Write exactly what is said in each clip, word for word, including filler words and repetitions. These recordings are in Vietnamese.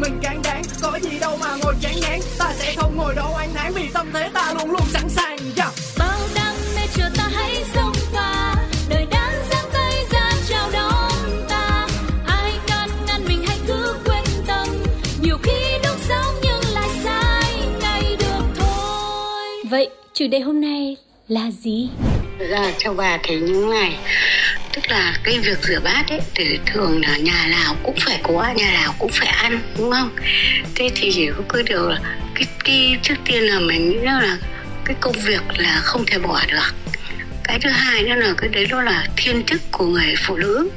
Mình càng đáng, có gì đâu mà ngồi chán ngán. Ta sẽ không ngồi đâu ăn tháng, vì tâm thế ta luôn luôn sẵn sàng. Yeah. Bao đam mê chờ ta hãy xông pha, đời đang giang tay ra chào đón ta. Ai can ngăn mình hãy cứ quên tâm, nhiều khi đúng sớm nhưng lại sai ngay được thôi. Vậy chủ đề hôm nay là gì? Là theo bà thấy những này, tức là cái việc rửa bát ấy thì thường là nhà nào cũng phải có, nhà nào cũng phải ăn, đúng không? Thế thì chỉ có cái điều là cái, cái trước tiên là mình nghĩ là cái công việc là không thể bỏ được. Cái thứ hai nữa là cái đấy đó là thiên chức của người phụ nữ.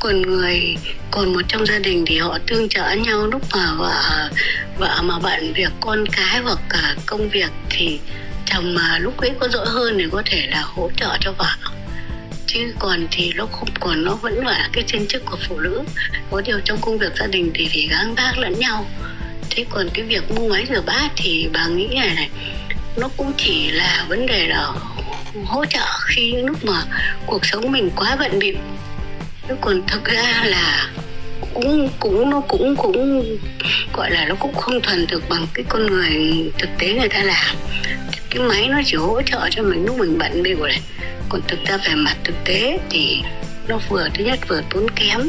Còn người còn một trong gia đình thì họ tương trợ nhau, lúc mà vợ vợ mà bận việc con cái hoặc cả công việc thì chồng mà lúc ấy có dỗi hơn thì có thể là hỗ trợ cho vợ. Chứ còn thì nó không còn, nó vẫn là cái thiên chức của phụ nữ. Có điều trong công việc gia đình thì phải gắng gác lẫn nhau. Thế còn cái việc mua máy rửa bát thì bà nghĩ này này, nó cũng chỉ là vấn đề là hỗ trợ khi lúc mà cuộc sống mình quá bận bịu. Chứ còn thực ra là cũng cũng nó cũng cũng gọi là nó cũng không thuần được bằng cái con người thực tế người ta làm. Cái máy nó chỉ hỗ trợ cho mình lúc mình bận bịu này. Còn thực ra về mặt thực tế thì nó vừa, thứ nhất vừa tốn kém,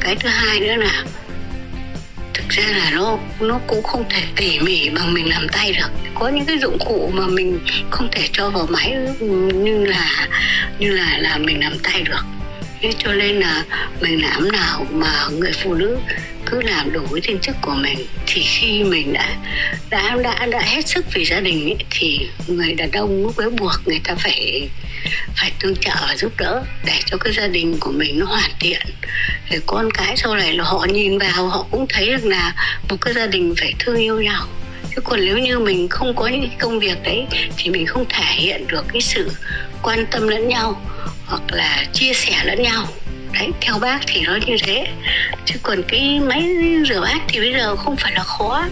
cái thứ hai nữa là thực ra là nó nó cũng không thể tỉ mỉ bằng mình làm tay được. Có những cái dụng cụ mà mình không thể cho vào máy như là như là là mình làm tay được. Thế cho nên là mình làm nào mà người phụ nữ cứ làm đủ cái thiên chức của mình, thì khi mình đã đã đã đã hết sức vì gia đình ấy, thì người đàn ông lúc ấy buộc người ta phải phải tương trợ và giúp đỡ để cho cái gia đình của mình nó hoàn thiện. Thì con cái sau này là họ nhìn vào họ cũng thấy được là một cái gia đình phải thương yêu nhau. Chứ còn nếu như mình không có những công việc đấy thì mình không thể hiện được cái sự quan tâm lẫn nhau hoặc là chia sẻ lẫn nhau. Đấy, theo bác thì nó như thế. Chứ còn cái máy rửa bát thì bây giờ không phải là khó,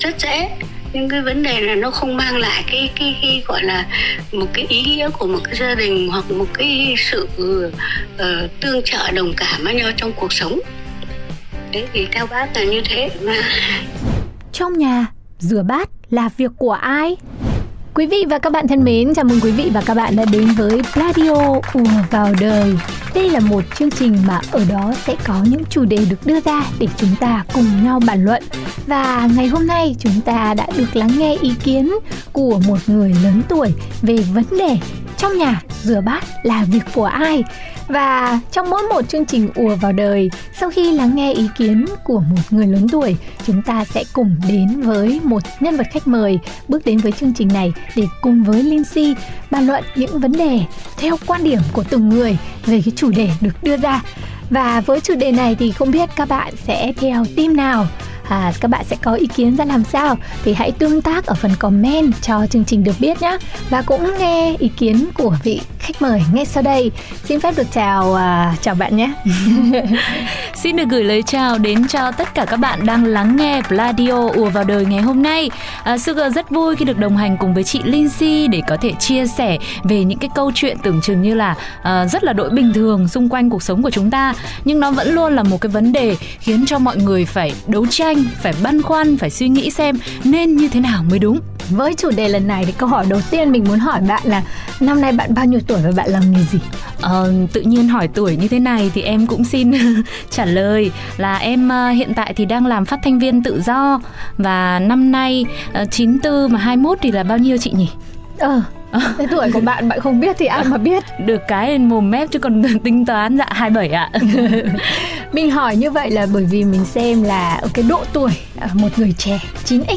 rất dễ. Nhưng cái vấn đề là nó không mang lại cái, cái, cái gọi là một cái ý nghĩa của một cái gia đình hoặc một cái sự uh, tương trợ đồng cảm với nhau trong cuộc sống. Đấy, thì theo bác là như thế. Trong nhà, rửa bát là việc của ai? Quý vị và các bạn thân mến, chào mừng quý vị và các bạn đã đến với Radio Ùa Vào Đời. Đây là một chương trình mà ở đó sẽ có những chủ đề được đưa ra để chúng ta cùng nhau bàn luận. Và ngày hôm nay chúng ta đã được lắng nghe ý kiến của một người lớn tuổi về vấn đề trong nhà rửa bát là việc của ai. Và trong mỗi một chương trình Ùa Vào Đời, sau khi lắng nghe ý kiến của một người lớn tuổi, chúng ta sẽ cùng đến với một nhân vật khách mời bước đến với chương trình này để cùng với Lindsay bàn luận những vấn đề theo quan điểm của từng người về cái chủ đề được đưa ra. Và với chủ đề này thì không biết các bạn sẽ theo team nào? À, các bạn sẽ có ý kiến ra làm sao thì hãy tương tác ở phần comment cho chương trình được biết nhé. Và cũng nghe ý kiến của vị khách mời ngay sau đây. Xin phép được chào uh, chào bạn nhé. Xin được gửi lời chào đến cho tất cả các bạn đang lắng nghe Radio Ùa Vào Đời ngày hôm nay. À, Suga rất vui khi được đồng hành cùng với chị Lindsay để có thể chia sẻ về những cái câu chuyện tưởng chừng như là uh, rất là đội bình thường xung quanh cuộc sống của chúng ta, nhưng nó vẫn luôn là một cái vấn đề khiến cho mọi người phải đấu tranh, phải băn khoăn, phải suy nghĩ xem nên như thế nào mới đúng. Với chủ đề lần này thì câu hỏi đầu tiên mình muốn hỏi bạn là năm nay bạn bao nhiêu tuổi và bạn làm nghề gì? Ờ, tự nhiên hỏi tuổi như thế này thì em cũng xin trả lời là em hiện tại thì đang làm phát thanh viên tự do. Và năm nay chín mươi tư mà hai mươi mốt thì là bao nhiêu chị nhỉ? Ờ, cái tuổi của bạn bạn không biết thì ai mà biết. Được cái mồm mép chứ còn tính toán dạ hai mươi bảy ạ. Mình hỏi như vậy là bởi vì mình xem là ở cái độ tuổi một người trẻ chín x.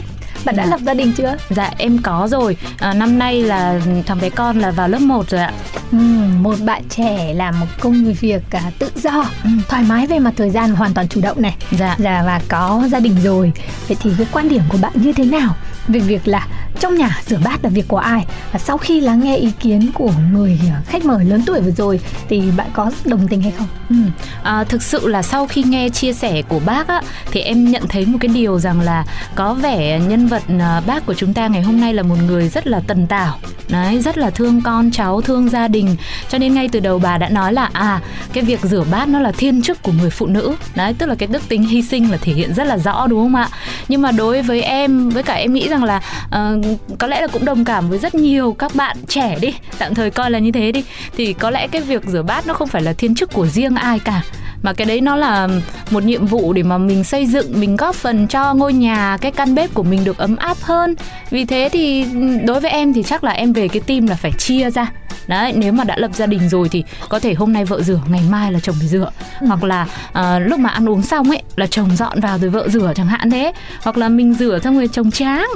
Bạn đã lập gia đình chưa? Dạ em có rồi. À, năm nay là thằng bé con là vào lớp một rồi ạ. Ừ, một bạn trẻ làm một công việc à, tự do, ừ. thoải mái về mặt thời gian, hoàn toàn chủ động này. Dạ. Dạ và có gia đình rồi. Vậy thì cái quan điểm của bạn như thế nào về việc là trong nhà rửa bát là việc của ai. Và sau khi lắng nghe ý kiến của người khách mời lớn tuổi vừa rồi thì bạn có đồng tình hay không? Ừ. À, thực sự là sau khi nghe chia sẻ của bác á, thì em nhận thấy một cái điều rằng là có vẻ nhân vật bác của chúng ta ngày hôm nay là một người rất là tần tảo. Đấy, rất là thương con cháu, thương gia đình. Cho nên ngay từ đầu bà đã nói là à, cái việc rửa bát nó là thiên chức của người phụ nữ. Đấy, tức là cái đức tính hy sinh là thể hiện rất là rõ, đúng không ạ? Nhưng mà đối với em, với cả em nghĩ rằng là uh, có lẽ là cũng đồng cảm với rất nhiều các bạn trẻ đi, tạm thời coi là như thế đi, thì có lẽ cái việc rửa bát nó không phải là thiên chức của riêng ai cả, mà cái đấy nó là một nhiệm vụ để mà mình xây dựng, mình góp phần cho ngôi nhà, cái căn bếp của mình được ấm áp hơn. Vì thế thì đối với em thì chắc là em về cái team là phải chia ra. Đấy, nếu mà đã lập gia đình rồi thì có thể hôm nay vợ rửa, ngày mai là chồng phải rửa. Ừ. Hoặc là à, lúc mà ăn uống xong ấy là chồng dọn vào rồi vợ rửa chẳng hạn thế. Hoặc là mình rửa xong rồi chồng tráng.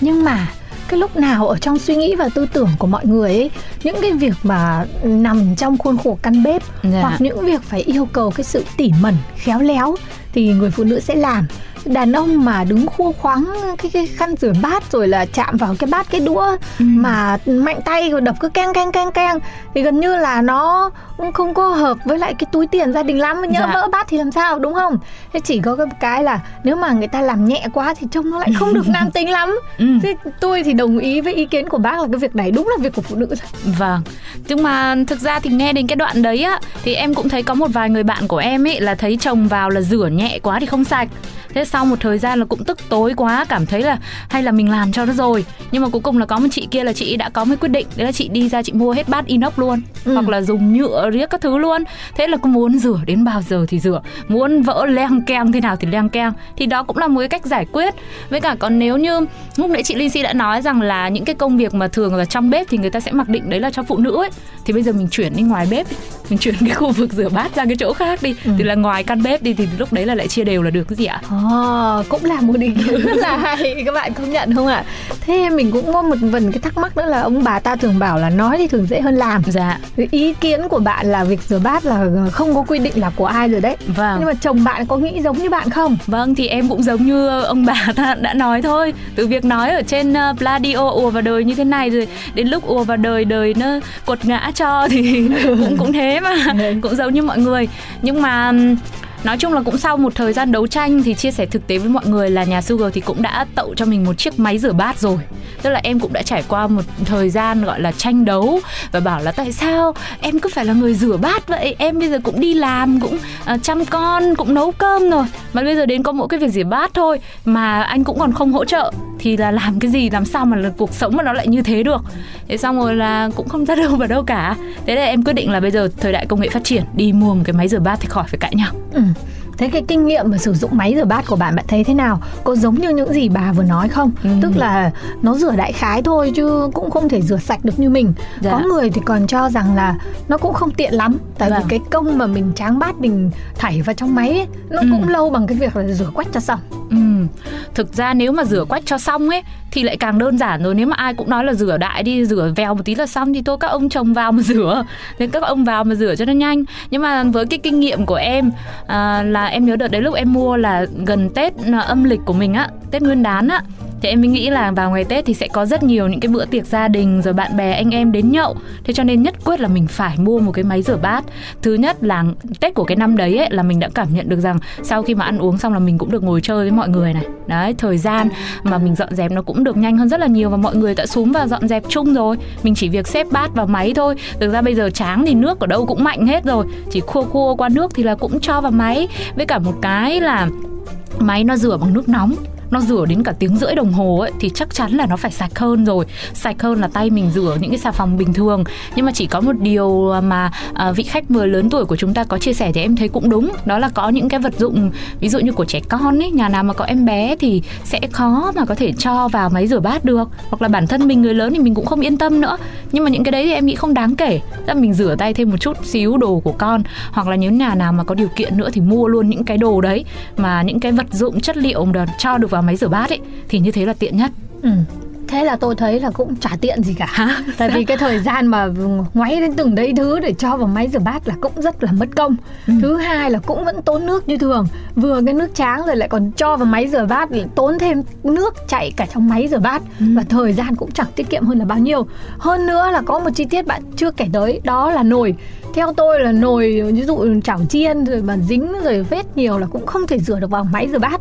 Nhưng mà cái lúc nào ở trong suy nghĩ và tư tưởng của mọi người ấy, những cái việc mà nằm trong khuôn khổ căn bếp, dạ, hoặc những việc phải yêu cầu cái sự tỉ mẩn, khéo léo thì người phụ nữ sẽ làm. Đàn ông mà đứng khua khoáng cái, cái khăn rửa bát rồi là chạm vào cái bát, cái đũa, ừ, mà mạnh tay rồi đập cứ keng keng keng keng thì gần như là nó không có hợp với lại cái túi tiền gia đình lắm. Nhỡ dạ. vỡ bát thì làm sao, đúng không? Thế chỉ có cái, cái là nếu mà người ta làm nhẹ quá thì trông nó lại không được nam tính lắm. Ừ. Thế tôi thì đồng ý với ý kiến của bác là cái việc này đúng là việc của phụ nữ. Vâng. Nhưng mà thực ra thì nghe đến cái đoạn đấy á thì em cũng thấy có một vài người bạn của em ấy là thấy chồng vào là rửa nhẹ quá thì không sạch. Thế sau một thời gian là cũng tức tối quá, cảm thấy là hay là mình làm cho nó rồi. Nhưng mà cuối cùng là có một chị kia là chị đã có một quyết định, đấy là chị đi ra chị mua hết bát inox luôn, ừ, hoặc là dùng nhựa riết các thứ luôn. Thế là cứ muốn rửa đến bao giờ thì rửa, muốn vỡ leng keng thế nào thì leng keng. Thì đó cũng là một cái cách giải quyết. Với cả còn nếu như lúc nãy chị Lindsay đã nói rằng là những cái công việc mà thường là trong bếp thì người ta sẽ mặc định đấy là cho phụ nữ ấy, thì bây giờ mình chuyển đi ngoài bếp, mình chuyển cái khu vực rửa bát ra cái chỗ khác đi, ừ, thì là ngoài căn bếp đi, thì lúc đấy là lại chia đều là được cái gì ạ? À, cũng là một ý kiến rất là hay, các bạn công nhận không ạ? À? Thế mình cũng có một phần cái thắc mắc nữa là ông bà ta thường bảo là nói thì thường dễ hơn làm. Dạ. Ý kiến của bạn là việc rửa bát là không có quy định là của ai rồi đấy. Vâng. Nhưng mà chồng bạn có nghĩ giống như bạn không? Vâng, thì em cũng giống như ông bà ta đã nói thôi. Từ việc nói ở trên Radio Ùa Vào Đời như thế này rồi đến lúc Ùa Vào Đời đời nó quật ngã cho thì cũng cũng thế mà, cũng giống như mọi người. Nhưng mà nói chung là cũng sau một thời gian đấu tranh thì chia sẻ thực tế với mọi người là nhà Suga thì cũng đã tậu cho mình một chiếc máy rửa bát rồi. Tức là em cũng đã trải qua một thời gian gọi là tranh đấu và bảo là tại sao em cứ phải là người rửa bát vậy? Em bây giờ cũng đi làm, cũng uh, chăm con, cũng nấu cơm rồi. Mà bây giờ đến có mỗi cái việc rửa bát thôi mà anh cũng còn không hỗ trợ. Thì là làm cái gì, làm sao mà là cuộc sống mà nó lại như thế được. Thế xong rồi là cũng không ra đâu vào đâu cả. Thế là em quyết định là bây giờ thời đại công nghệ phát triển, đi mua một cái máy rửa bát thì khỏi phải cãi nhau. Ừ. Thế cái kinh nghiệm mà sử dụng máy rửa bát của bạn, bạn thấy thế nào? Có giống như những gì bà vừa nói không? Ừ. Tức là nó rửa đại khái thôi chứ cũng không thể rửa sạch được như mình. Dạ. Có người thì còn cho rằng là nó cũng không tiện lắm. Tại vâng. vì cái công mà mình tráng bát, mình thảy vào trong máy ấy, nó ừ. cũng lâu bằng cái việc là rửa quách cho xong. Ừ. Thực ra nếu mà rửa quách cho xong ấy thì lại càng đơn giản rồi. Nếu mà ai cũng nói là rửa đại đi, rửa vèo một tí là xong thì thôi các ông chồng vào mà rửa. Nên các ông vào mà rửa cho nó nhanh. Nhưng mà với cái kinh nghiệm của em à, là em nhớ đợt đấy lúc em mua là gần Tết âm lịch của mình á, Tết Nguyên Đán á, thì em nghĩ là vào ngày Tết thì sẽ có rất nhiều những cái bữa tiệc gia đình rồi bạn bè anh em đến nhậu. Thế cho nên nhất quyết là mình phải mua một cái máy rửa bát. Thứ nhất là Tết của cái năm đấy ấy, là mình đã cảm nhận được rằng sau khi mà ăn uống xong là mình cũng được ngồi chơi với mọi người này. Đấy, thời gian mà mình dọn dẹp nó cũng được nhanh hơn rất là nhiều và mọi người đã xúm vào dọn dẹp chung rồi. Mình chỉ việc xếp bát vào máy thôi. Thực ra bây giờ tráng thì nước ở đâu cũng mạnh hết rồi. Chỉ khua khua qua nước thì là cũng cho vào máy. Với cả một cái là máy nó rửa bằng nước nóng, nó rửa đến cả tiếng rưỡi đồng hồ ấy, thì chắc chắn là nó phải sạch hơn rồi. Sạch hơn là tay mình rửa những cái xà phòng bình thường. Nhưng mà chỉ có một điều mà à, vị khách vừa lớn tuổi của chúng ta có chia sẻ thì em thấy cũng đúng. Đó là có những cái vật dụng, ví dụ như của trẻ con ấy, nhà nào mà có em bé thì sẽ khó mà có thể cho vào máy rửa bát được. Hoặc là bản thân mình người lớn thì mình cũng không yên tâm nữa. Nhưng mà những cái đấy thì em nghĩ không đáng kể. Là mình rửa tay thêm một chút xíu đồ của con. Hoặc là nếu nhà nào mà có điều kiện nữa thì mua luôn những cái đồ đấy. Mà những cái vật dụng chất liệu cho được vào máy rửa bát ấy thì như thế là tiện nhất. Ừ. Thế là tôi thấy là cũng chả tiện gì cả. Hả? Tại vì cái thời gian mà ngoáy đến từng đấy thứ để cho vào máy rửa bát là cũng rất là mất công. Ừ. Thứ hai là cũng vẫn tốn nước như thường. Vừa cái nước tráng rồi lại còn cho vào máy rửa bát, thì tốn thêm nước chạy cả trong máy rửa bát. Ừ. Và thời gian cũng chẳng tiết kiệm hơn là bao nhiêu. Hơn nữa là có một chi tiết bạn chưa kể tới, đó là nồi. Theo tôi là nồi, ví dụ chảo chiên rồi mà dính rồi vết nhiều là cũng không thể rửa được vào máy rửa bát.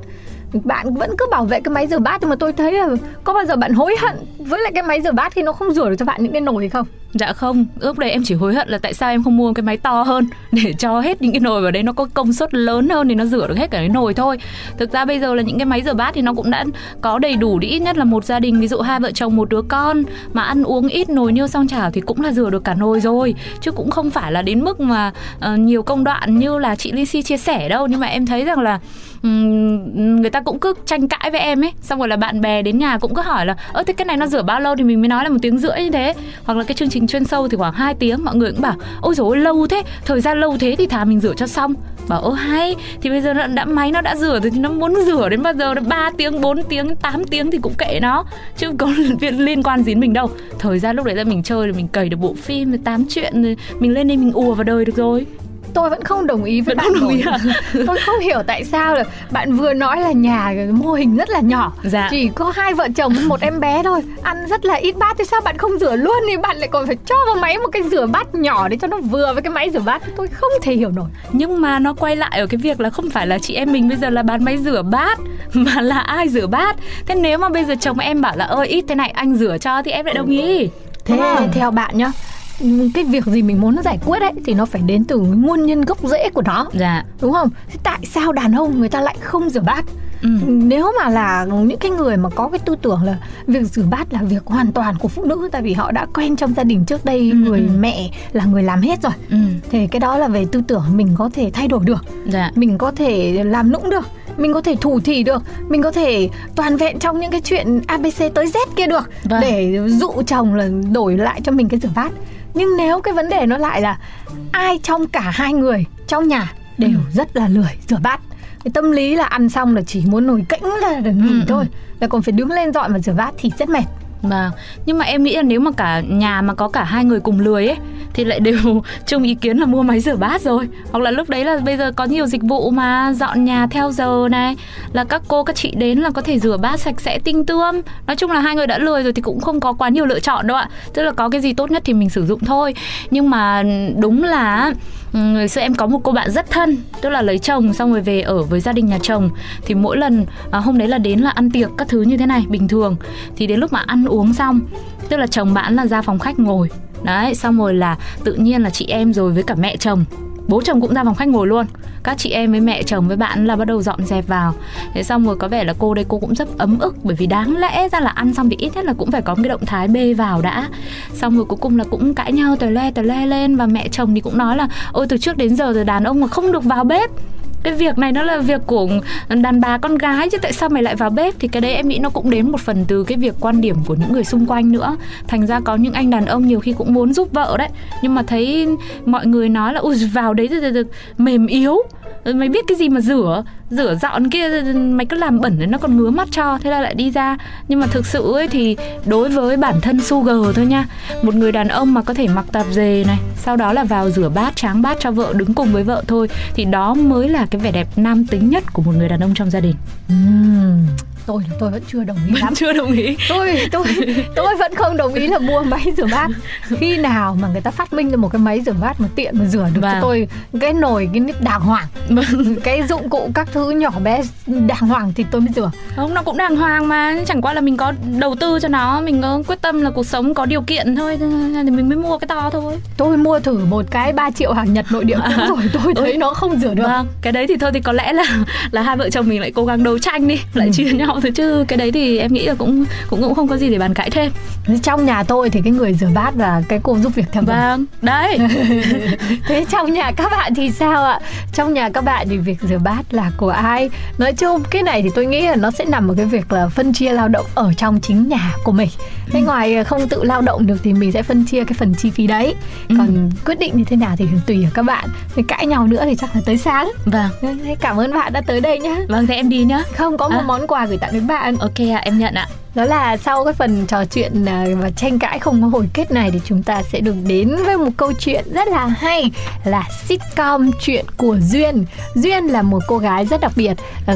Bạn vẫn cứ bảo vệ cái máy rửa bát, nhưng mà tôi thấy là có bao giờ bạn hối hận với lại cái máy rửa bát khi nó không rửa được cho bạn những cái nồi không? Dạ không, lúc đấy em chỉ hối hận là tại sao em không mua cái máy to hơn để cho hết những cái nồi vào đấy, nó có công suất lớn hơn thì nó rửa được hết cả cái nồi thôi. Thực ra bây giờ là những cái máy rửa bát thì nó cũng đã có đầy đủ để ít nhất là một gia đình, ví dụ hai vợ chồng một đứa con mà ăn uống ít nồi niêu xong chảo thì cũng là rửa được cả nồi rồi, chứ cũng không phải là đến mức mà uh, nhiều công đoạn như là chị Lindsay chia sẻ đâu. Nhưng mà em thấy rằng là um, người ta cũng cứ tranh cãi với em ấy, xong rồi là bạn bè đến nhà cũng cứ hỏi là ơ thế cái này nó rửa bao lâu thì mình mới nói là một tiếng rưỡi như thế, hoặc là cái chương trình chuyên sâu thì khoảng hai tiếng, mọi người cũng bảo ôi dồi ôi lâu thế, thời gian lâu thế thì thà mình rửa cho xong. Bảo ô hay, thì bây giờ nó đã máy nó đã rửa rồi thì nó muốn rửa đến bao giờ, ba tiếng, bốn tiếng, tám tiếng thì cũng kệ nó, chứ có liên quan gì đến mình đâu. Thời gian lúc đấy là mình chơi, mình cày được bộ phim, mình tám chuyện rồi, mình lên đây mình ùa vào đời được rồi. Tôi vẫn không đồng ý với bạn rồi. À? Tôi không hiểu tại sao là bạn vừa nói là nhà mô hình rất là nhỏ, dạ. Chỉ có hai vợ chồng một em bé thôi, ăn rất là ít bát, thì sao bạn không rửa luôn thì bạn lại còn phải cho vào máy một cái rửa bát nhỏ để cho nó vừa với cái máy rửa bát. Tôi không thể hiểu nổi. Nhưng mà nó quay lại ở cái việc là không phải là chị em mình bây giờ là bán máy rửa bát mà là ai rửa bát. Thế nếu mà bây giờ chồng em bảo là ơi ít thế này anh rửa cho thì em lại đồng ý. Thế à, theo bạn nhá, cái việc gì mình muốn nó giải quyết ấy thì nó phải đến từ nguyên nhân gốc rễ của nó, dạ. Đúng không? Thế tại sao đàn ông người ta lại không rửa bát? Ừ. Nếu mà là những cái người mà có cái tư tưởng là việc rửa bát là việc hoàn toàn của phụ nữ, tại vì họ đã quen trong gia đình trước đây, ừ. người mẹ là người làm hết rồi, ừ. thì cái đó là về tư tưởng mình có thể thay đổi được, dạ. Mình có thể làm nũng được, mình có thể thủ thỉ được, mình có thể toàn vẹn trong những cái chuyện a bê xê tới Z kia được, vâng. Để dụ chồng là đổi lại cho mình cái rửa bát. Nhưng nếu cái vấn đề nó lại là ai trong cả hai người trong nhà đều ừ. rất là lười rửa bát, cái tâm lý là ăn xong là chỉ muốn nồi cĩnh là được nghỉ ừ. thôi, là còn phải đứng lên dọn và rửa bát thì rất mệt. Mà nhưng mà em nghĩ là nếu mà cả nhà mà có cả hai người cùng lười ấy thì lại đều chung ý kiến là mua máy rửa bát rồi. Hoặc là lúc đấy là bây giờ có nhiều dịch vụ mà dọn nhà theo giờ này, là các cô các chị đến là có thể rửa bát sạch sẽ tinh tươm. Nói chung là hai người đã lười rồi thì cũng không có quá nhiều lựa chọn đâu ạ. Tức là có cái gì tốt nhất thì mình sử dụng thôi. Nhưng mà đúng là ngày xưa em có một cô bạn rất thân, tức là lấy chồng xong rồi về ở với gia đình nhà chồng, thì mỗi lần à, hôm đấy là đến là ăn tiệc các thứ như thế này bình thường, thì đến lúc mà ăn uống xong, tức là chồng bạn là ra phòng khách ngồi đấy, xong rồi là tự nhiên là chị em rồi với cả mẹ chồng, bố chồng cũng ra phòng khách ngồi luôn, các chị em với mẹ chồng với bạn là bắt đầu dọn dẹp vào. Thế xong rồi có vẻ là cô đây cô cũng rất ấm ức, bởi vì đáng lẽ ra là ăn xong thì ít nhất là cũng phải có một cái động thái bê vào đã. Xong rồi cuối cùng là cũng cãi nhau tè le tè le lên, và mẹ chồng thì cũng nói là ôi từ trước đến giờ rồi đàn ông mà không được vào bếp, cái việc này nó là việc của đàn bà con gái chứ tại sao mày lại vào bếp. Thì cái đấy em nghĩ nó cũng đến một phần từ cái việc quan điểm của những người xung quanh nữa. Thành ra có những anh đàn ông nhiều khi cũng muốn giúp vợ đấy, nhưng mà thấy mọi người nói là ui vào đấy thì mềm yếu, mày biết cái gì mà rửa rửa dọn kia, mày cứ làm bẩn nó còn ngứa mắt cho, thế là lại đi ra. Nhưng mà thực sự ấy thì đối với bản thân Suga thôi nha, một người đàn ông mà có thể mặc tạp dề này, sau đó là vào rửa bát tráng bát cho vợ, đứng cùng với vợ thôi, thì đó mới là cái vẻ đẹp nam tính nhất của một người đàn ông trong gia đình. uhm. Tôi là tôi vẫn chưa đồng ý lắm. Vẫn chưa đồng ý. Tôi tôi tôi vẫn không đồng ý là mua máy rửa bát. Khi nào mà người ta phát minh ra một cái máy rửa bát mà tiện mà rửa được vâng. cho tôi cái nồi cái nít đàng hoàng, cái dụng cụ các thứ nhỏ bé đàng hoàng thì tôi mới rửa. Không, nó cũng đàng hoàng mà, chẳng qua là mình có đầu tư cho nó, mình có quyết tâm là cuộc sống có điều kiện thôi thì mình mới mua cái to thôi. Tôi mua thử một cái ba triệu hàng Nhật nội địa cũng à. rồi tôi thấy Ôi. nó không rửa được. Vâng, cái đấy thì thôi thì có lẽ là là hai vợ chồng mình lại cố gắng đấu tranh đi, lại ừ. chia nhau thôi, chứ cái đấy thì em nghĩ là cũng cũng cũng không có gì để bàn cãi thêm. Trong nhà tôi thì cái người rửa bát và cái cô giúp việc thêm. Vâng, đấy. Thế trong nhà các bạn thì sao ạ? Trong nhà các bạn thì việc rửa bát là của ai? Nói chung cái này thì tôi nghĩ là nó sẽ nằm ở cái việc là phân chia lao động ở trong chính nhà của mình. Thế ừ. ngoài không tự lao động được thì mình sẽ phân chia cái phần chi phí đấy. Còn ừ. quyết định như thế nào thì tùy ở các bạn. Thế cãi nhau nữa thì chắc là tới sáng. Vâng. Thế cảm ơn bạn đã tới đây nhá. Vâng, thế em đi nhá. Không, có một à. món quà gửi tặng đến bạn. Ok ạ, à, em nhận ạ. Đó là sau cái phần trò chuyện và tranh cãi không có hồi kết này thì chúng ta sẽ được đến với một câu chuyện rất là hay là sitcom Chuyện của Duyên. Duyên là một cô gái rất đặc biệt,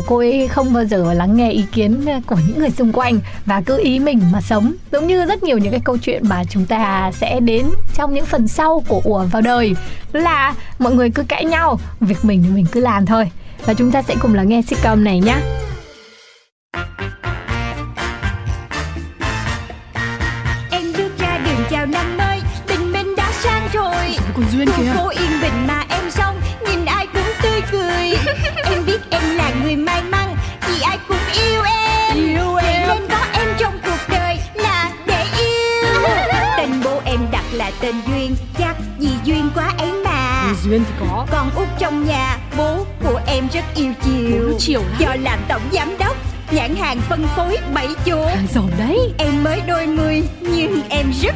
cô ấy không bao giờ lắng nghe ý kiến của những người xung quanh và cứ ý mình mà sống, giống như rất nhiều những cái câu chuyện mà chúng ta sẽ đến trong những phần sau của Ùa Vào Đời, là mọi người cứ cãi nhau, việc mình thì mình cứ làm thôi. Và chúng ta sẽ cùng lắng nghe sitcom này nhé. Cô yên bình mà em xong, nhìn ai cũng tươi cười. Em biết em là người may mắn vì ai cũng yêu em. Yêu em nên có em trong cuộc đời là để yêu. Tên bố em đặt là tên Duyên, chắc vì duyên quá ấy mà. Duyên thì có. Con út trong nhà, bố của em rất yêu chiều, do làm tổng giám đốc nhãn hàng phân phối bảy chỗ. Giàu đấy. Em mới đôi mươi nhưng em rất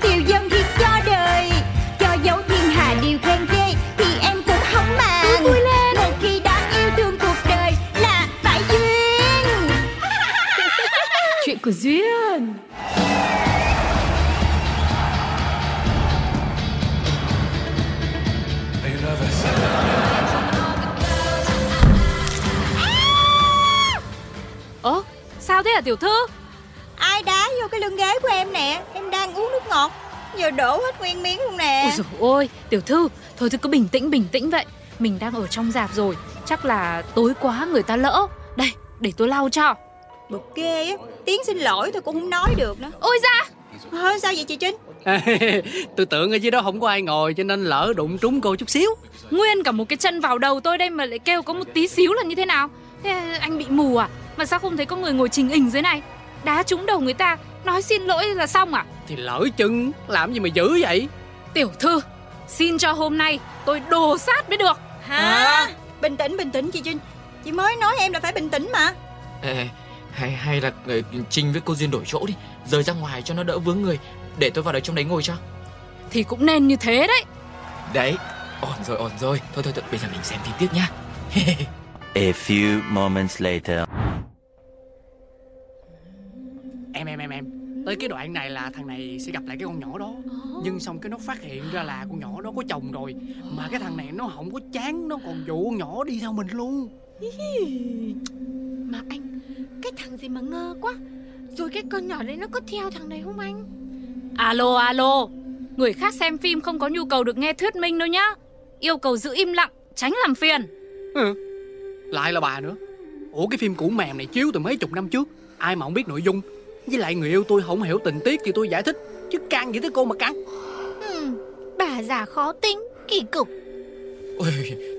tiêu dân thì cho đời. Cho dấu thiên hà điều khen ghê thì em cũng không màng. Vui lên. Một khi đã yêu thương cuộc đời là phải duyên. Chuyện của Duyên. Ơ, sao thế hả tiểu thư? Ai đá vô cái lưng ghế của em nè. Em đang uống nước ngọt, giờ đổ hết nguyên miếng luôn nè. Ôi dồi ôi, tiểu thư, thôi thì cứ bình tĩnh, bình tĩnh vậy. Mình đang ở trong rạp rồi, chắc là tối quá người ta lỡ. Đây, để tôi lau cho. Bực ghê á, tiếng xin lỗi tôi cũng không nói được nữa. Ôi da! Ờ, sao vậy chị Trinh? Tôi tưởng ở dưới đó không có ai ngồi cho nên lỡ đụng trúng cô chút xíu. Nguyên cả một cái chân vào đầu tôi đây mà lại kêu có một tí xíu là như thế nào? Thế anh bị mù à? Mà sao không thấy có người ngồi trình hình dưới này? Đá trúng đầu người ta, nói xin lỗi là xong à? Thì lỡ chừng, làm gì mà dữ vậy? Tiểu thư, xin cho hôm nay tôi đồ sát mới được. Hả? À. Bình tĩnh, bình tĩnh chị Trinh. Chị mới nói em là phải bình tĩnh mà. Ê, hay, hay là Trinh với cô Duyên đổi chỗ đi, rời ra ngoài cho nó đỡ vướng người. Để tôi vào đấy trong đấy ngồi cho. Thì cũng nên như thế đấy. Đấy, ổn rồi, ổn rồi. Thôi, thôi, thôi, bây giờ mình xem phim tiếp nha. A few moments later. Em, em, em, em tới cái đoạn này là thằng này sẽ gặp lại cái con nhỏ đó. Nhưng xong cái nó phát hiện ra là con nhỏ đó có chồng rồi. Mà cái thằng này nó không có chán, nó còn dụ con nhỏ đi theo mình luôn. Mà anh, cái thằng gì mà ngơ quá. Rồi cái con nhỏ đấy nó có theo thằng này không anh? Alo, alo. Người khác xem phim không có nhu cầu được nghe thuyết minh đâu nhá. Yêu cầu giữ im lặng, tránh làm phiền. Ừ, lại là bà nữa. Ủa cái phim cũ mềm này chiếu từ mấy chục năm trước, ai mà không biết nội dung. Với lại người yêu tôi không hiểu tình tiết thì tôi giải thích, chứ can gì tới cô mà căng. Ừ, bà già khó tính, kỳ cục. Ôi,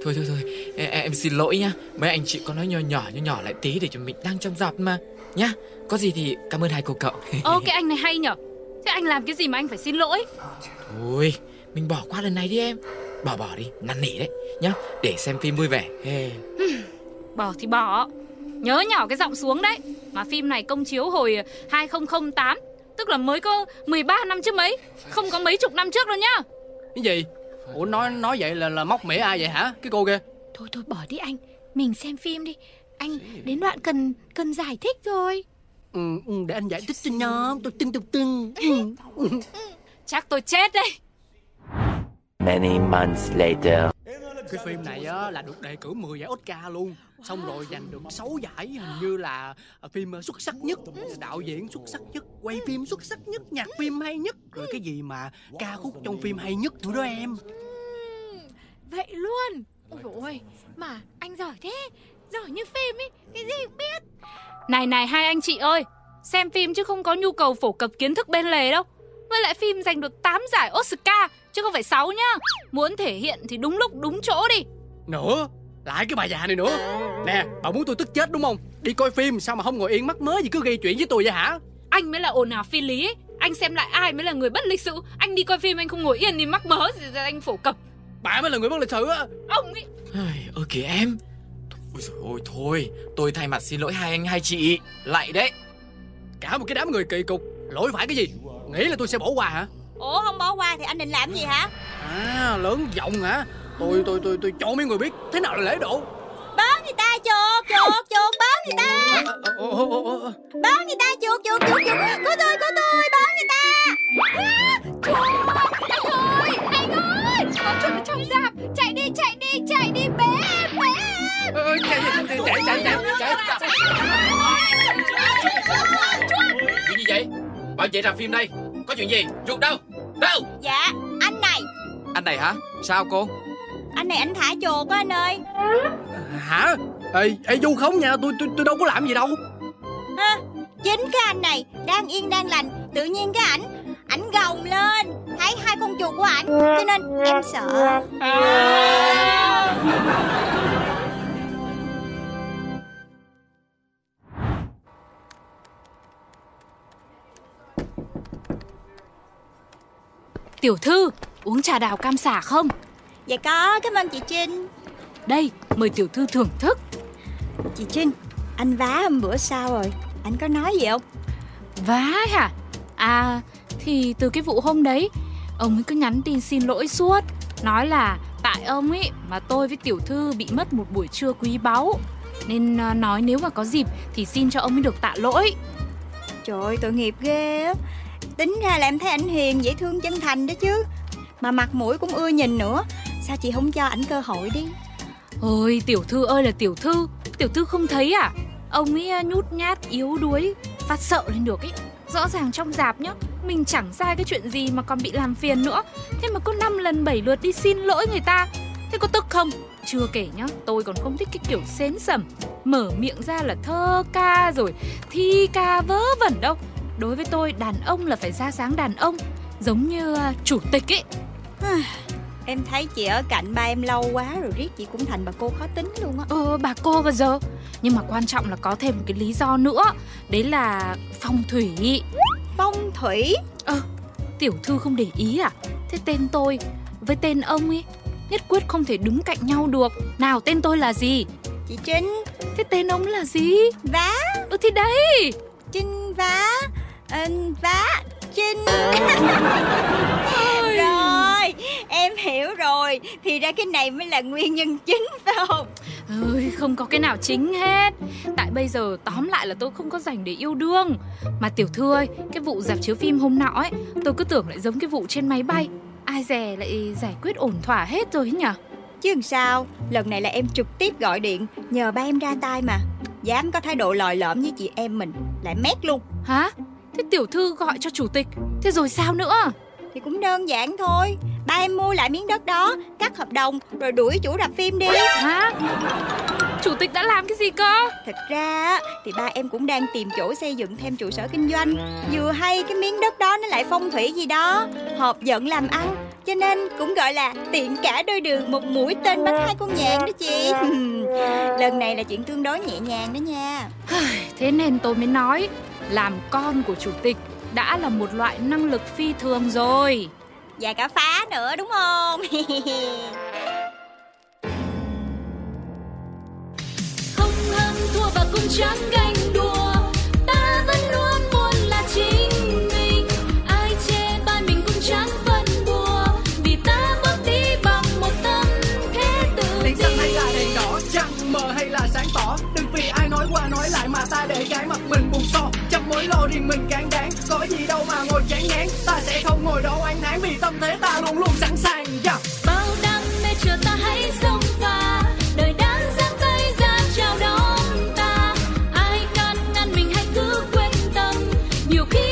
thôi thôi thôi, em, em xin lỗi nha. Mấy anh chị có nói nhỏ nhỏ nhỏ nhỏ lại tí để cho mình đang trong rạp mà nhá. Có gì thì cảm ơn hai cô cậu. Ô, cái anh này hay nhở. Thế anh làm cái gì mà anh phải xin lỗi? Thôi, mình bỏ qua lần này đi em. Bỏ bỏ đi, năn nỉ đấy nhá, để xem phim vui vẻ. Hey. Bỏ thì bỏ, nhớ nhỏ cái giọng xuống đấy. Mà phim này công chiếu hồi hai không không tám, tức là mới có mười ba năm chứ mấy, không có mấy chục năm trước đâu nhá. Cái gì? Ủa nói nói vậy là là móc mỉa ai vậy hả? Cái cô kia. Thôi thôi bỏ đi anh, mình xem phim đi. Anh đến đoạn cần cần giải thích rồi. Ừ, để anh giải thích cho nó, tôi tin tôi tin. Chắc tôi chết đấy. Many months later. Cái phim này á, là được đề cử mười giải Oscar luôn. Xong rồi giành được sáu giải, hình như là phim xuất sắc nhất, đạo diễn xuất sắc nhất, quay phim xuất sắc nhất, nhạc phim hay nhất, rồi cái gì mà ca khúc trong phim hay nhất nữa đó em. Vậy luôn. Ôi dồi ôi, mà anh giỏi thế, giỏi như phim ấy, cái gì cũng biết. Này này hai anh chị ơi, xem phim chứ không có nhu cầu phổ cập kiến thức bên lề đâu. Với lại phim giành được tám giải Oscar chứ không phải sáu nhá. Muốn thể hiện thì đúng lúc đúng chỗ đi. Nữa, lại cái bà già này nữa. Nè, bà muốn tôi tức chết đúng không? Đi coi phim sao mà không ngồi yên, mắc mớ gì cứ gây chuyện với tôi vậy hả? Anh mới là ồn ào phi lý ấy. Anh xem lại ai mới là người bất lịch sự. Anh đi coi phim anh không ngồi yên thì mắc mớ gì, anh phổ cập. Bà mới là người mất lịch sử á. Ông ấy. Ơ kìa em. Ôi dồi ôi, thôi tôi thay mặt xin lỗi hai anh hai chị. Lại đấy. Cả một cái đám người kỳ cục. Lỗi phải cái gì? Nghĩ là tôi sẽ bỏ qua hả? Ủa không bỏ qua thì anh định làm gì hả? À lớn giọng hả? Tôi tôi tôi tôi cho mấy người biết thế nào là lễ độ. Báo người ta chuột chuột chuột, báo người ta. Báo người ta chuột chuột chuột chuột. Có tôi có tôi, báo người ta. À, trời ơi, anh ơi, có chuột ở trong rạp, chạy đi chạy đi chạy đi bé em bé em. Ơi chạy chạy chạy chạy chạy chạy. Chuyện gì vậy? Bảo vệ rạp phim đây. Có chuyện gì? Chuột đâu? Đâu? Dạ anh này. Anh này hả? Sao cô? Anh này anh thả chuột á anh ơi. Hả? Ê, ê Du khống nha, tôi tôi tôi đâu có làm gì đâu. À, chính cái anh này đang yên đang lành, tự nhiên cái ảnh ảnh gồng lên, thấy hai con chuột của ảnh, cho nên em sợ. À. Tiểu thư, uống trà đào cam sả không? Dạ có, cảm ơn chị Trinh. Đây, mời tiểu thư thưởng thức. Chị Trinh, anh Vá hôm bữa sao rồi? Anh có nói gì không? Vá hả? À, thì từ cái vụ hôm đấy, ông ấy cứ nhắn tin xin lỗi suốt. Nói là tại ông ấy mà tôi với tiểu thư bị mất một buổi trưa quý báu. Nên nói nếu mà có dịp thì xin cho ông ấy được tạ lỗi. Trời ơi, tội nghiệp ghê á. Tính ra là em thấy ảnh hiền, dễ thương, chân thành đó chứ. Mà mặt mũi cũng ưa nhìn nữa. Sao chị không cho ảnh cơ hội đi? Ôi tiểu thư ơi là tiểu thư. Tiểu thư không thấy à? Ông ấy nhút nhát, yếu đuối, phát sợ lên được ấy. Rõ ràng trong rạp nhá, mình chẳng sai cái chuyện gì mà còn bị làm phiền nữa. Thế mà có năm lần bảy lượt đi xin lỗi người ta. Thế có tức không? Chưa kể nhá, tôi còn không thích cái kiểu xến sẩm, mở miệng ra là thơ ca rồi thi ca vớ vẩn đâu. Đối với tôi, đàn ông là phải ra dáng đàn ông, giống như chủ tịch ấy. Em thấy chị ở cạnh ba em lâu quá rồi, riết chị cũng thành bà cô khó tính luôn á. Ờ, bà cô bao giờ. Nhưng mà quan trọng là có thêm một cái lý do nữa. Đấy là phong thủy. Phong thủy? Ờ, tiểu thư không để ý à? Thế tên tôi với tên ông ấy nhất quyết không thể đứng cạnh nhau được. Nào, tên tôi là gì? Chị Trinh. Thế tên ông là gì? Vá. Ừ thì đấy, Trinh Vá. Anh Vá Trinh. Rồi, em hiểu rồi. Thì ra cái này mới là nguyên nhân chính phải không? Ôi, không có cái nào chính hết. Tại bây giờ tóm lại là tôi không có dành để yêu đương. Mà tiểu thư ơi, cái vụ rạp chiếu phim hôm nọ ấy, tôi cứ tưởng lại giống cái vụ trên máy bay. Ai dè lại giải quyết ổn thỏa hết rồi ấy nhở? Chứ làm sao, lần này là em trực tiếp gọi điện, nhờ ba em ra tay mà. Dám có thái độ lòi lõm với chị em mình, lại mét luôn. Hả? Thế tiểu thư gọi cho chủ tịch, thế rồi sao nữa? Thì cũng đơn giản thôi. Ba em mua lại miếng đất đó, cắt hợp đồng, rồi đuổi chủ rạp phim đi. Hả? Chủ tịch đã làm cái gì cơ? Thật ra thì ba em cũng đang tìm chỗ xây dựng thêm trụ sở kinh doanh. Vừa hay cái miếng đất đó nó lại phong thủy gì đó, hợp vận làm ăn, cho nên cũng gọi là tiện cả đôi đường, một mũi tên bắn hai con nhạn đó chị. Lần này là chuyện tương đối nhẹ nhàng đó nha. Thế nên tôi mới nói, làm con của chủ tịch đã là một loại năng lực phi thường rồi. Và cả phá nữa đúng không? Không ham thua và cũng chẳng ganh đùa, ta vẫn luôn muốn là chính mình. Ai chê bai mình cũng chẳng phân bùa, vì ta bước đi bằng một tâm thế tự tin. Đèn xanh hay là đèn đỏ, trăng mờ hay là sáng tỏ, đừng vì ai nói qua nói lại mà ta để cái mặt mình buồn so. Chẳng mối lo riêng mình cán đáng, có gì đâu mà ngồi chán ngán. Ta sẽ không ngồi đâu oán thán, vì tâm thế ta luôn luôn sẵn sàng. Yeah. Bao đam mê chờ ta hãy xông pha, đời đang giang tay ra chào đón ta. Ai can ngăn mình hãy cứ quên tâm, nhiều khi